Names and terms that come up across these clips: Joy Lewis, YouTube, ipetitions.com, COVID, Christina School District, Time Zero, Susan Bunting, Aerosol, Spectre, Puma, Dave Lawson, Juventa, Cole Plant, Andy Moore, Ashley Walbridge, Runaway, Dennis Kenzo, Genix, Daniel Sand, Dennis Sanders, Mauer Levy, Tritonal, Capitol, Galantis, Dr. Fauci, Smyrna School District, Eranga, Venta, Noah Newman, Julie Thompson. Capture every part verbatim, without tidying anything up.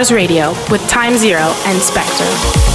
Stars Radio with Time Zero and Spectre.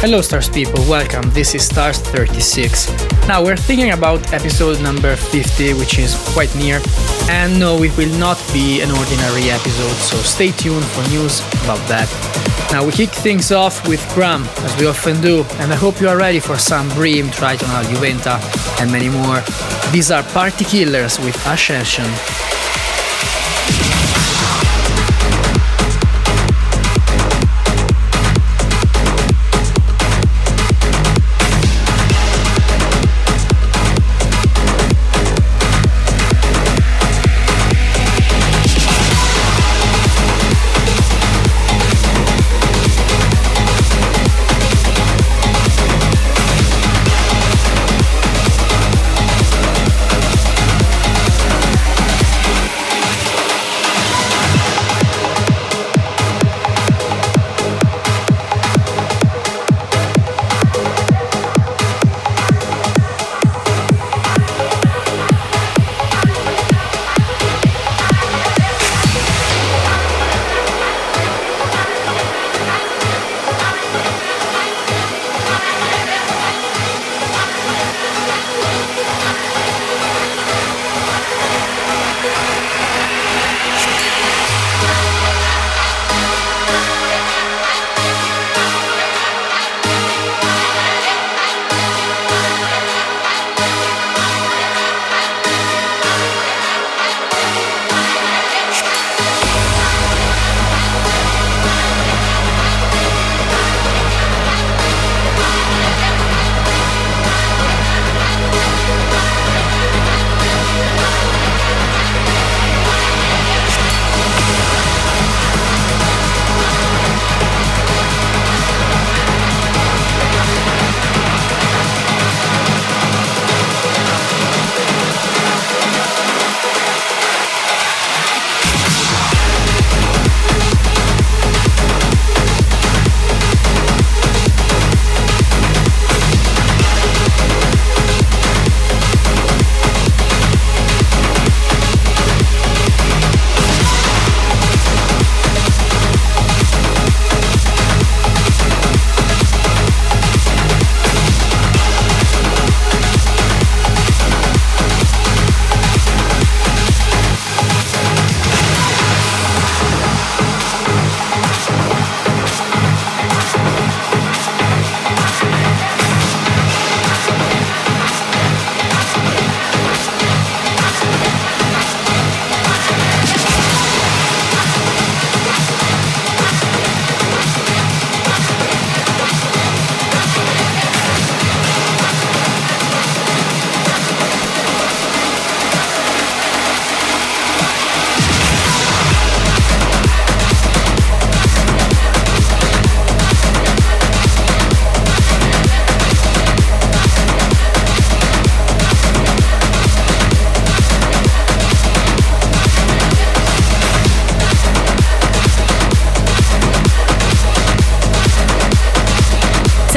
Hello Stars people, welcome, this is Stars thirty-six. Now we're thinking about episode number fifty, which is quite near, and no, it will not be an ordinary episode, so stay tuned for news about that. Now we kick things off with Graham, as we often do, and I hope you are ready for some Bream, Tritonal, Juventa, and many more. These are Party Killers with Ascension.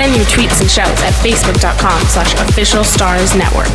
send your tweets and shouts at facebook.com slash official stars network.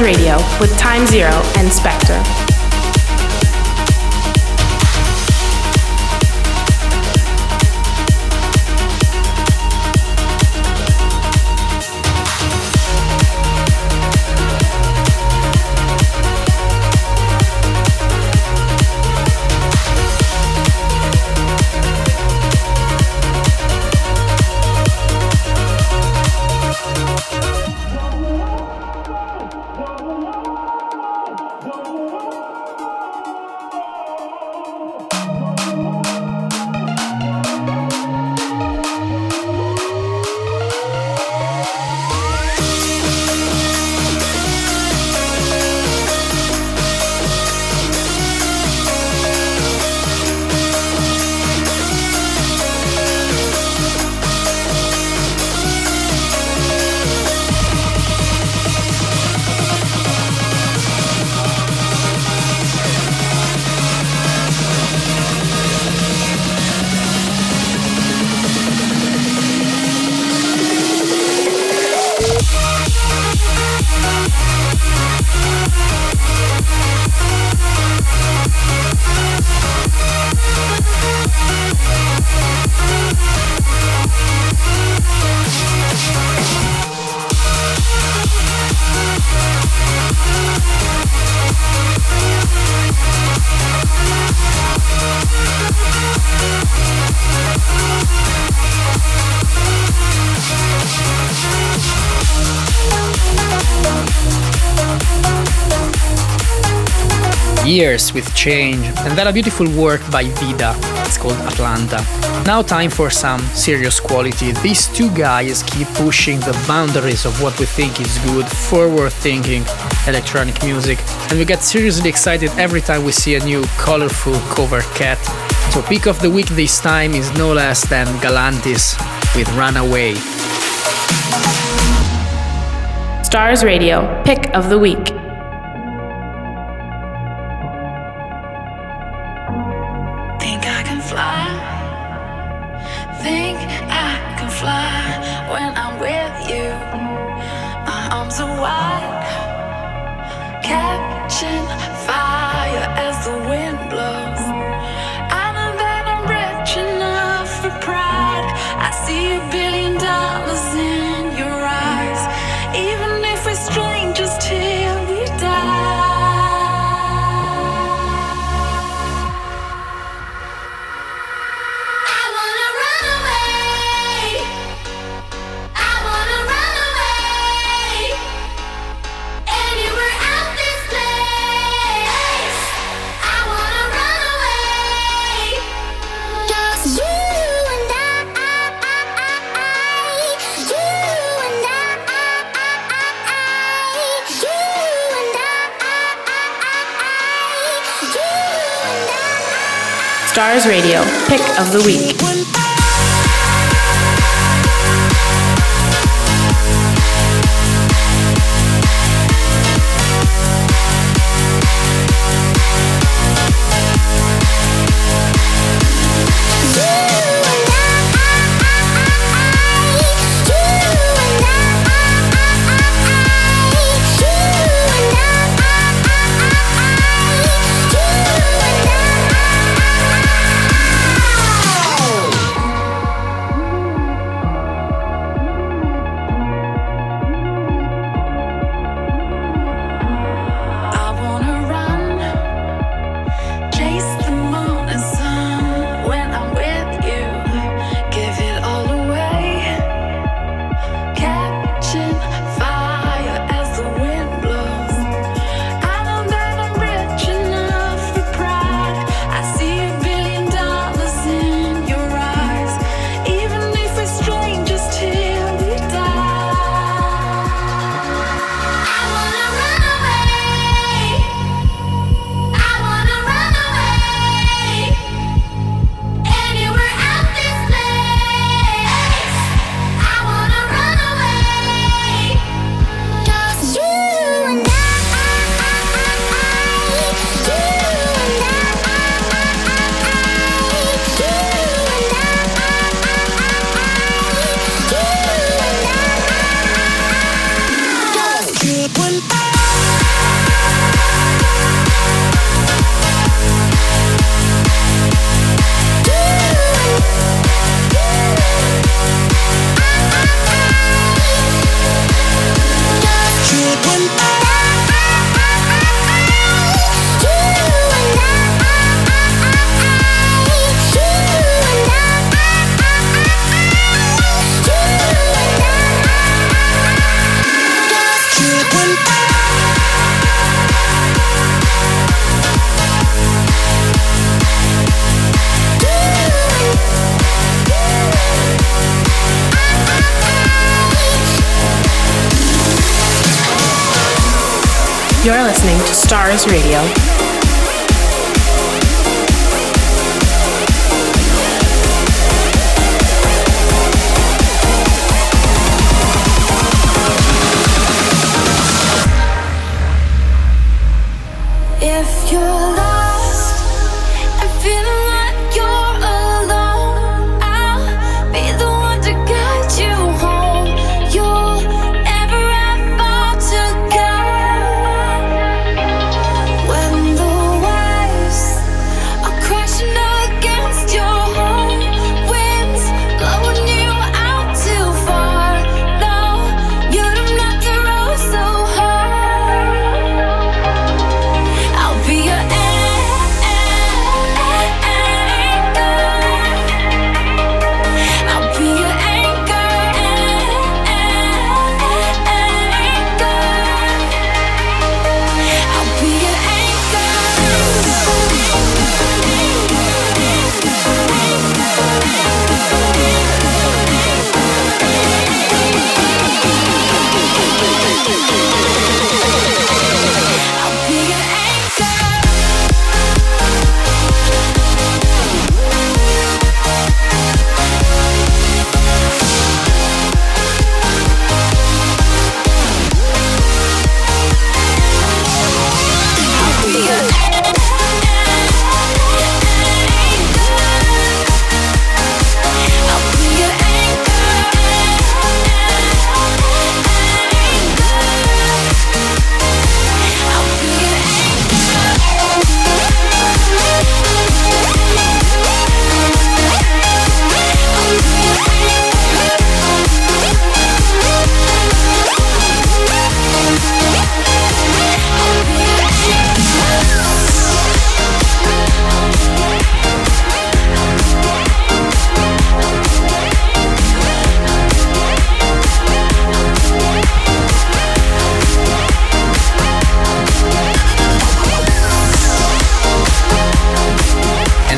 Radio with Time Zero and Spectre. Whoa, whoa, whoa. years with change, and that a beautiful work by Vida. It's called Atlanta. Now time for some serious quality. These two guys keep pushing the boundaries of what we think is good, forward-thinking electronic music, and we get seriously excited every time we see a new colorful cover cat. So pick of the week this time is no less than Galantis with Runaway. Stars Radio, pick of the week. Stars Radio, pick of the week. You're listening to Stars Radio.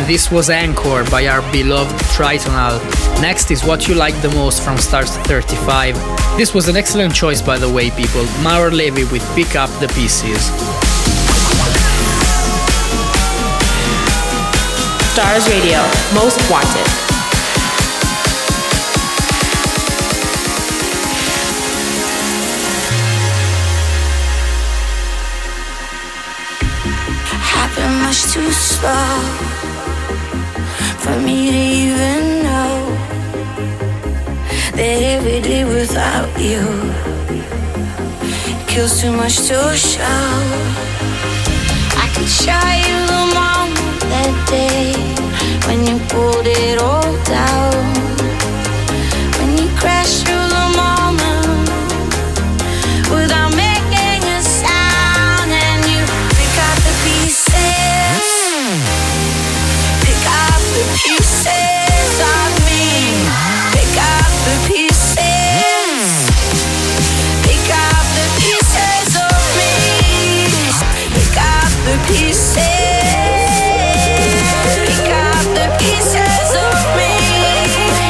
and this was Encore by our beloved Tritonal. Next is What You Like the Most from Stars thirty-five. This was an excellent choice, by the way, people. Mauer Levy with Pick Up the Pieces. Stars Radio, Most Wanted. Too slow for me to even know that every day without you kills too much to show. I could show you the moment that day when you pulled it all down, when you crashed through the moment without making a sound, and you pick up the pieces. Pieces of me, pick up the pieces, pick up the pieces of me, pick up the pieces, pick up the pieces of me,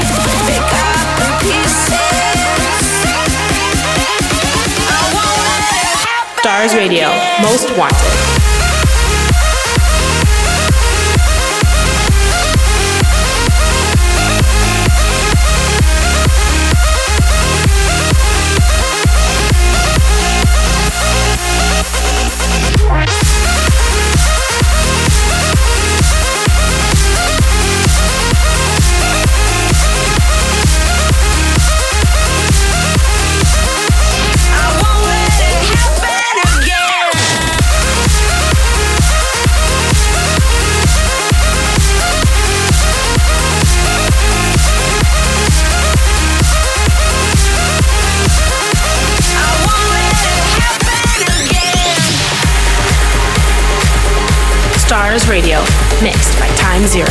pick up the pieces. I wanna have Stars Radio, Most Wanted. Stars Radio, mixed by Time Zero.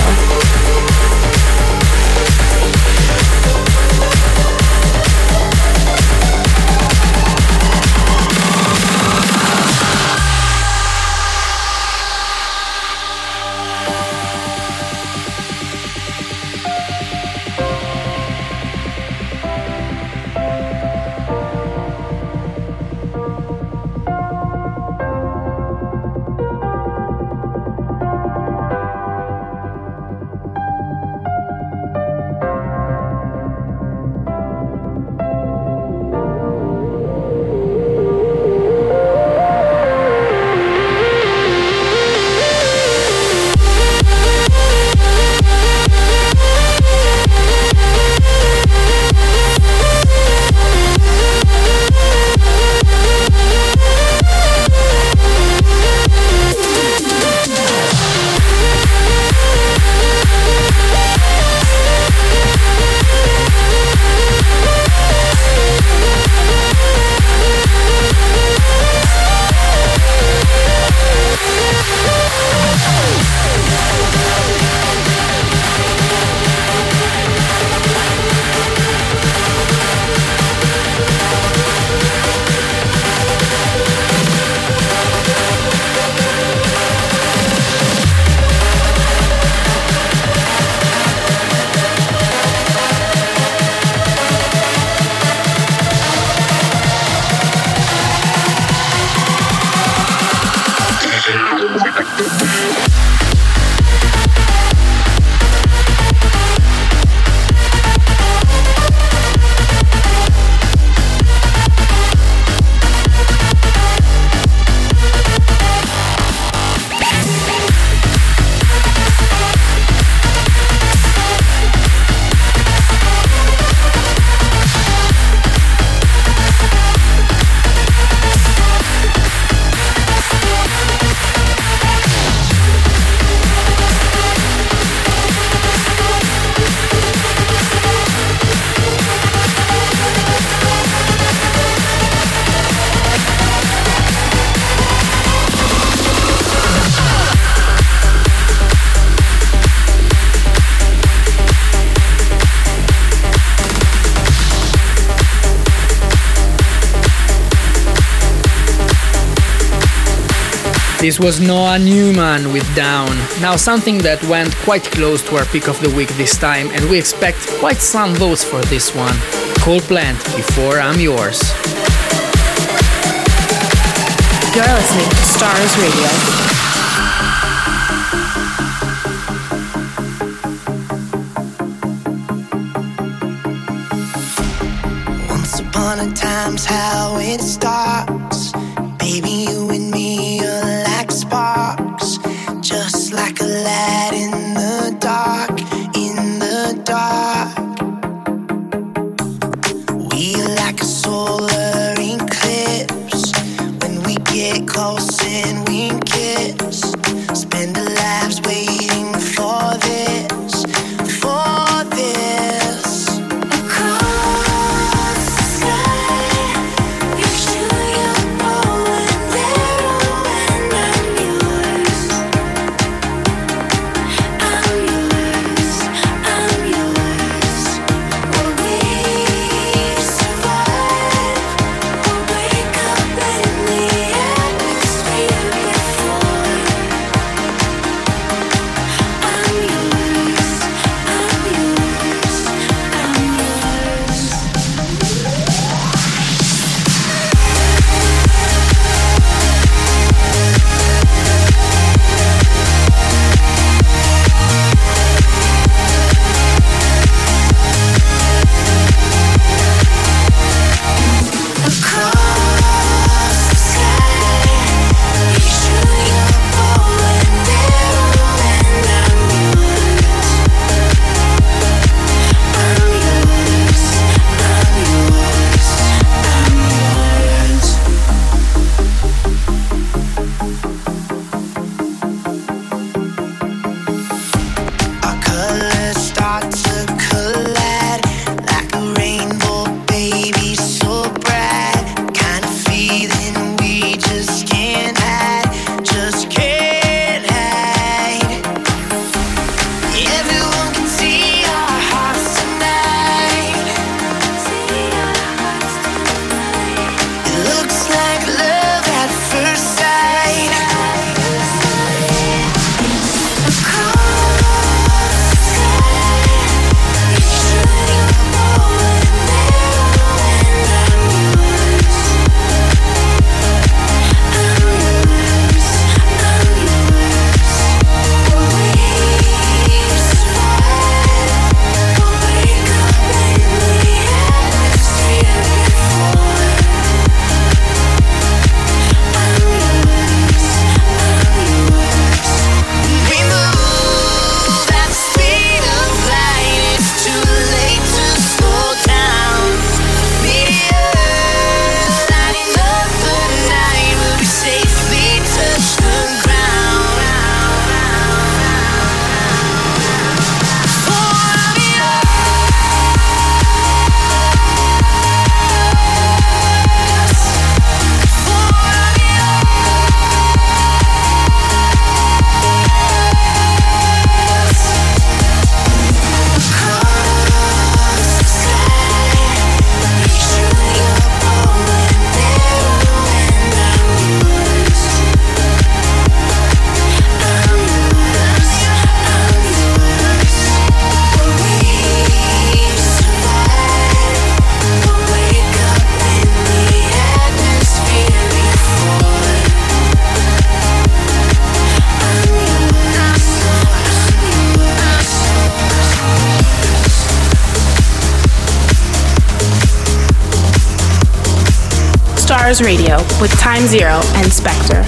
This was Noah Newman with Down. Now something that went quite close to our pick of the week this time, and we expect quite some votes for this one. Cole Plant, Before I'm Yours. You're listening to Stars Radio. Time's how it starts. Baby, you and me are like sparks, just like a light in the dark, in the dark. We are like a solar eclipse. When we get close and we kiss, spend our lives waiting for this, for this. Radio with Time Zero and Spectre.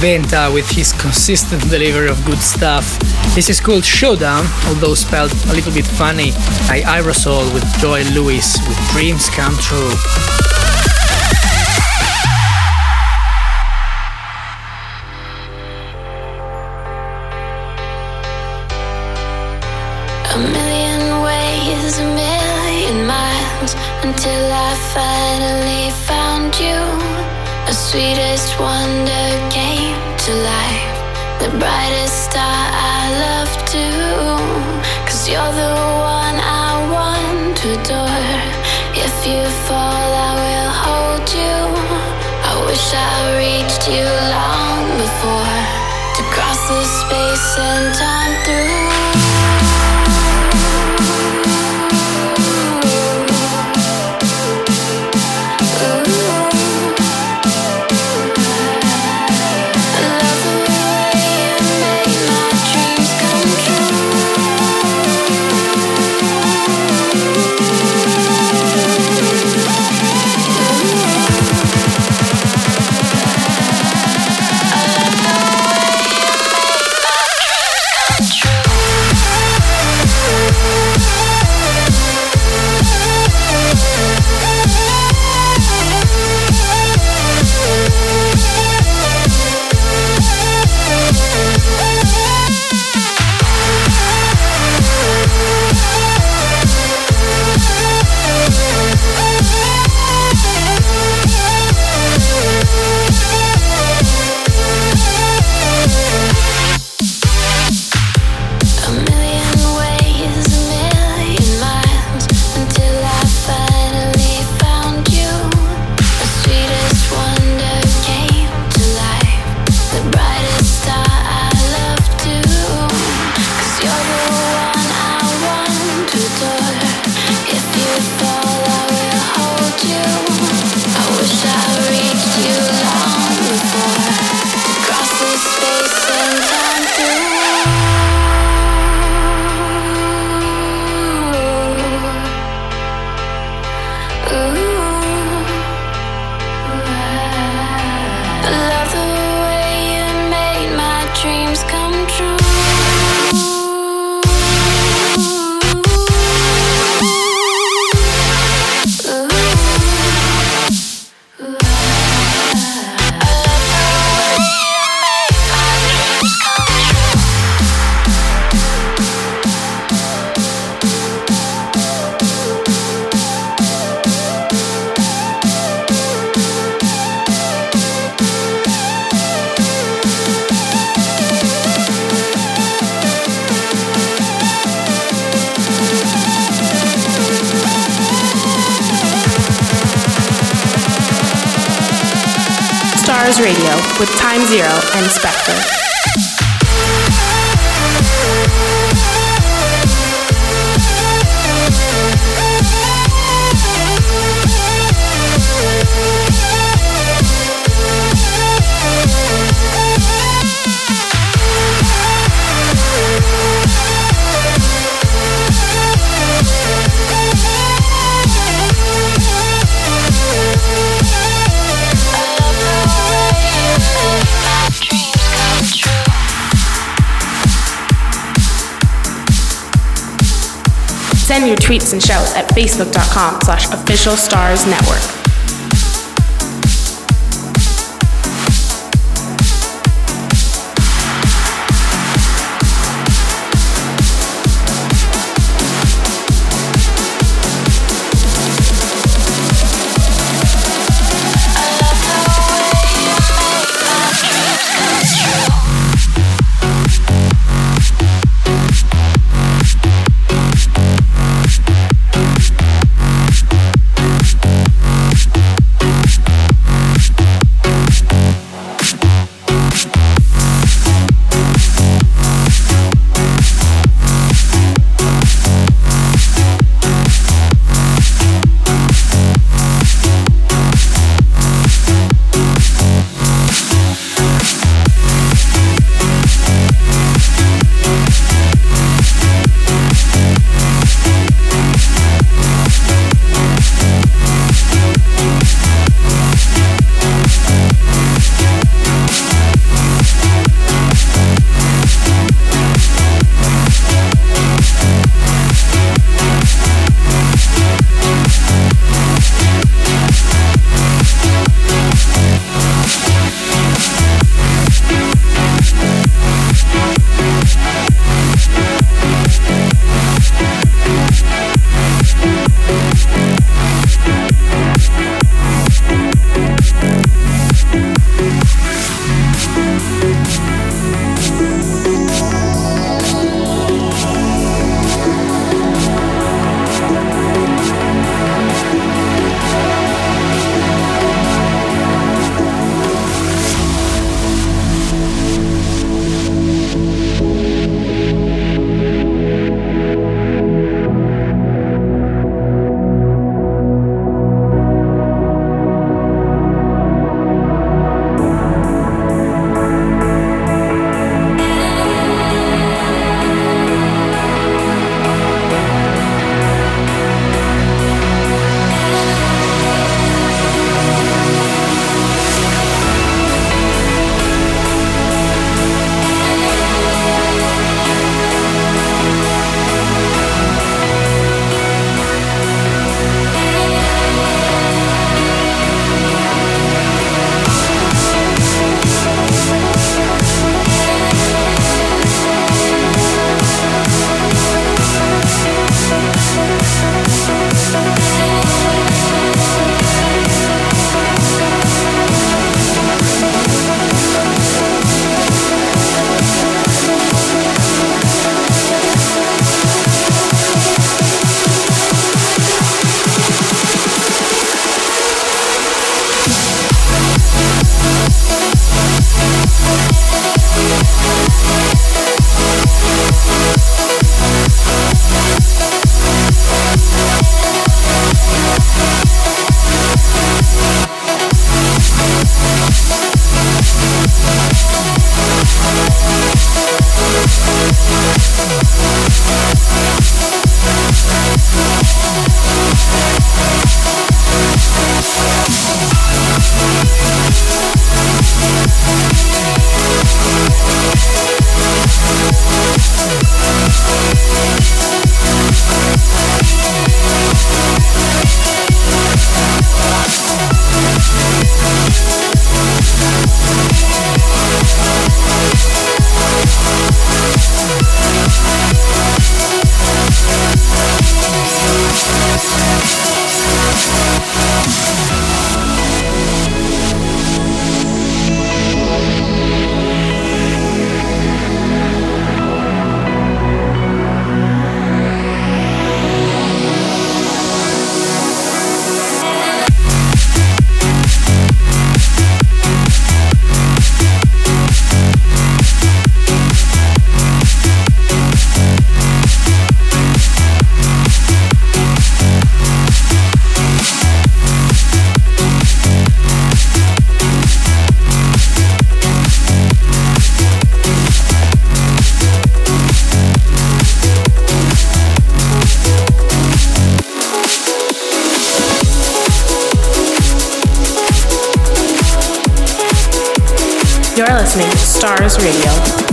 Venta with his consistent delivery of good stuff. This is called Showdown, although spelled a little bit funny, by Aerosol with Joy Lewis with Dreams Come True. Until I finally found you, the sweetest wonder came to life, the brightest star I love too. Cause you're the one I want to adore. If you fall, I will hold you. I wish I reached you long before, to cross the space and time through. Radio with Time Zero and Spectre. Send your tweets and shouts at facebook.com slash official stars network. You're listening to Stars Radio.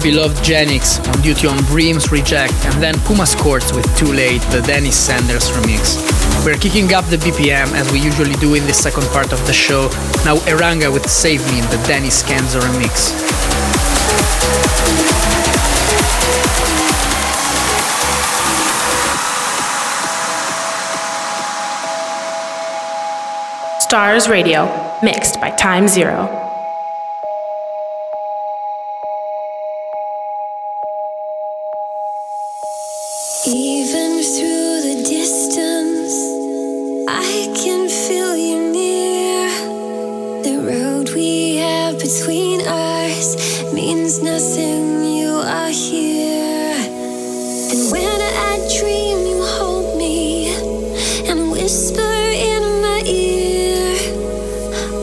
Beloved Genix on duty on Bream's Reject, and then Puma Scorts with Too Late, the Dennis Sanders remix. We're kicking up the B P M as we usually do in the second part of the show. Now Eranga with Save Me, the Dennis Kenzo remix. Stars Radio, mixed by Time Zero. Even through the distance, I can feel you near. The road we have between us means nothing, you are here. And when I dream, you hold me and whisper in my ear,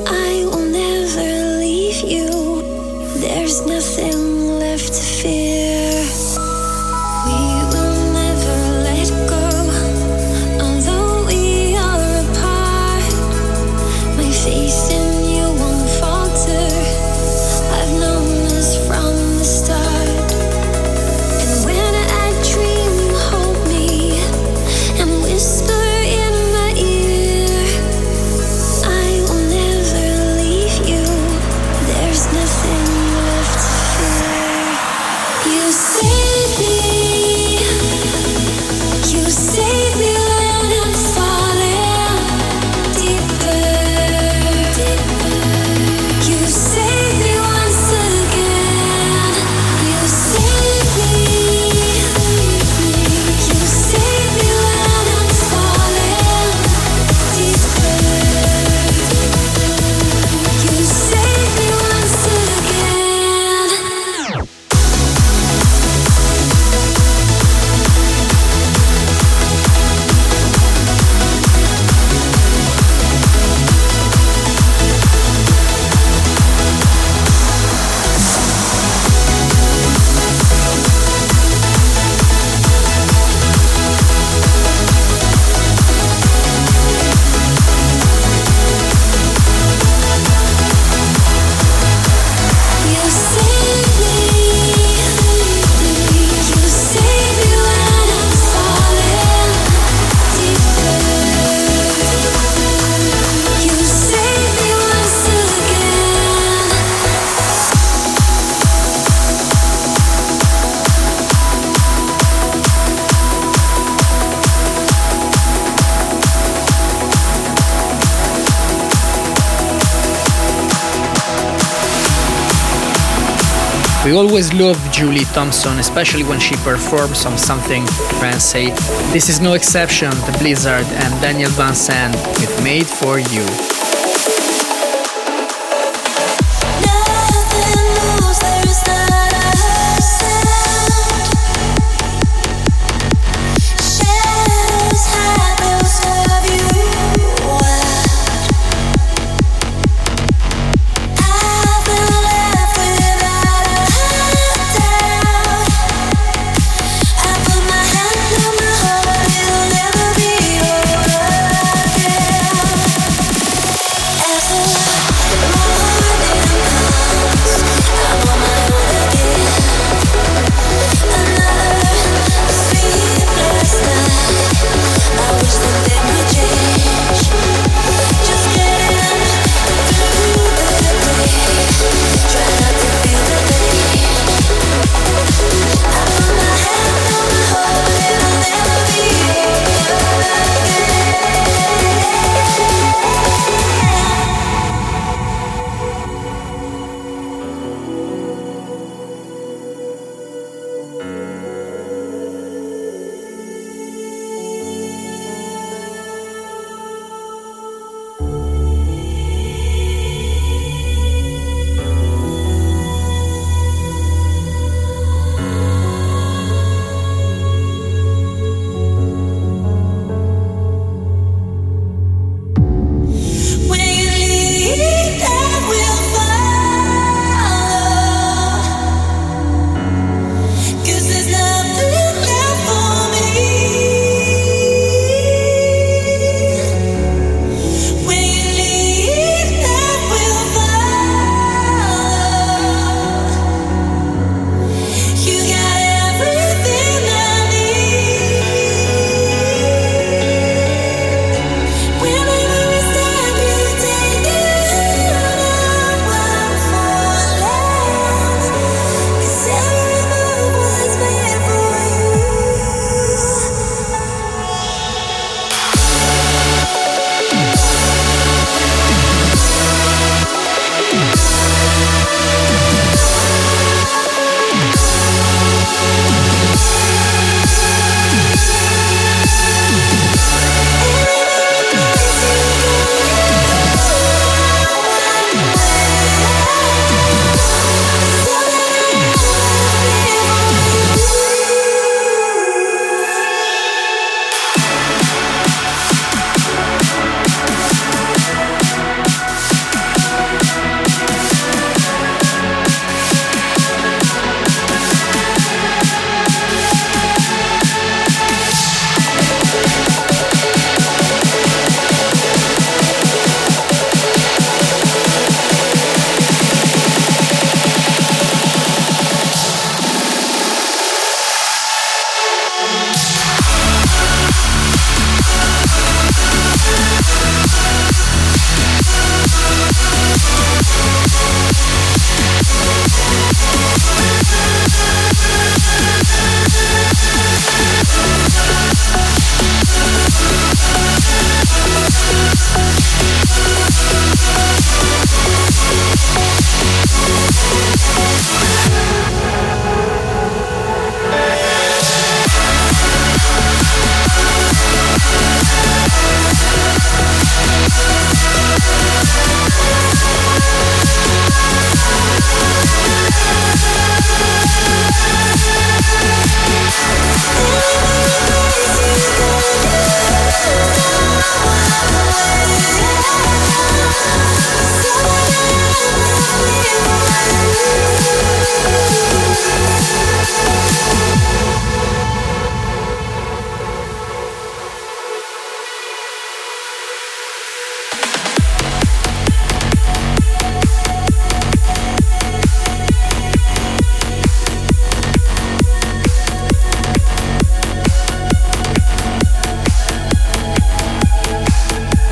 I will never leave you. There's nothing left to fear. We always love Julie Thompson, especially when she performs on something fancy. This is no exception, The Blizzard and Daniel Sand with Made For You.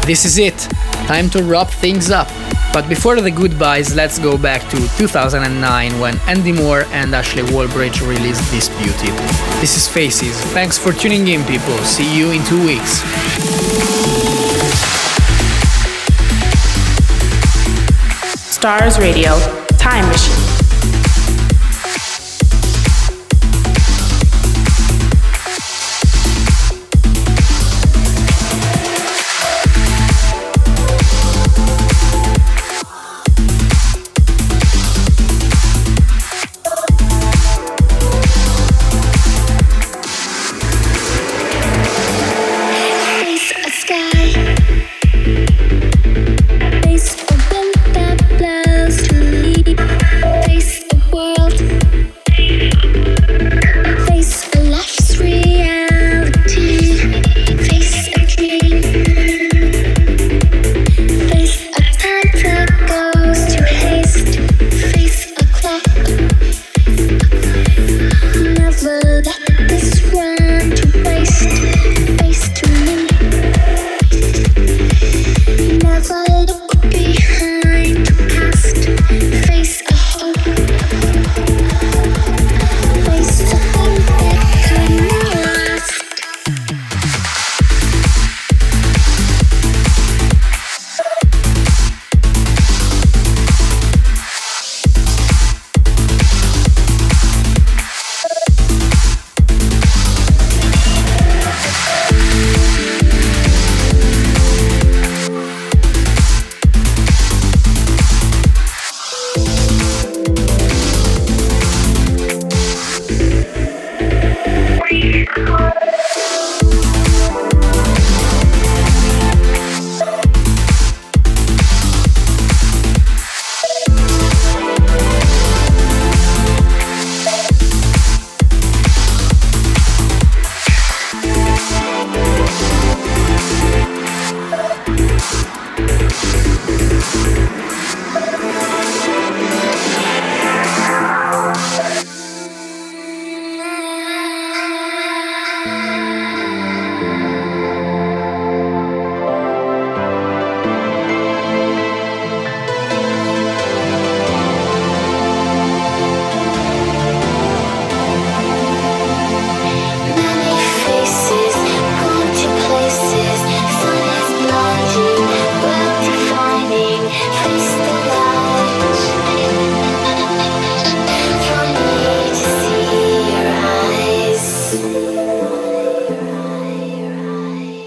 this is it. Time to wrap things up. But before the goodbyes, let's go back to two thousand nine when Andy Moore and Ashley Walbridge released this beauty. This is Faces. Thanks for tuning in, people. See you in two weeks. Stars Radio, Time Machine.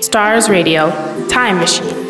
Stars Radio, Time Machine.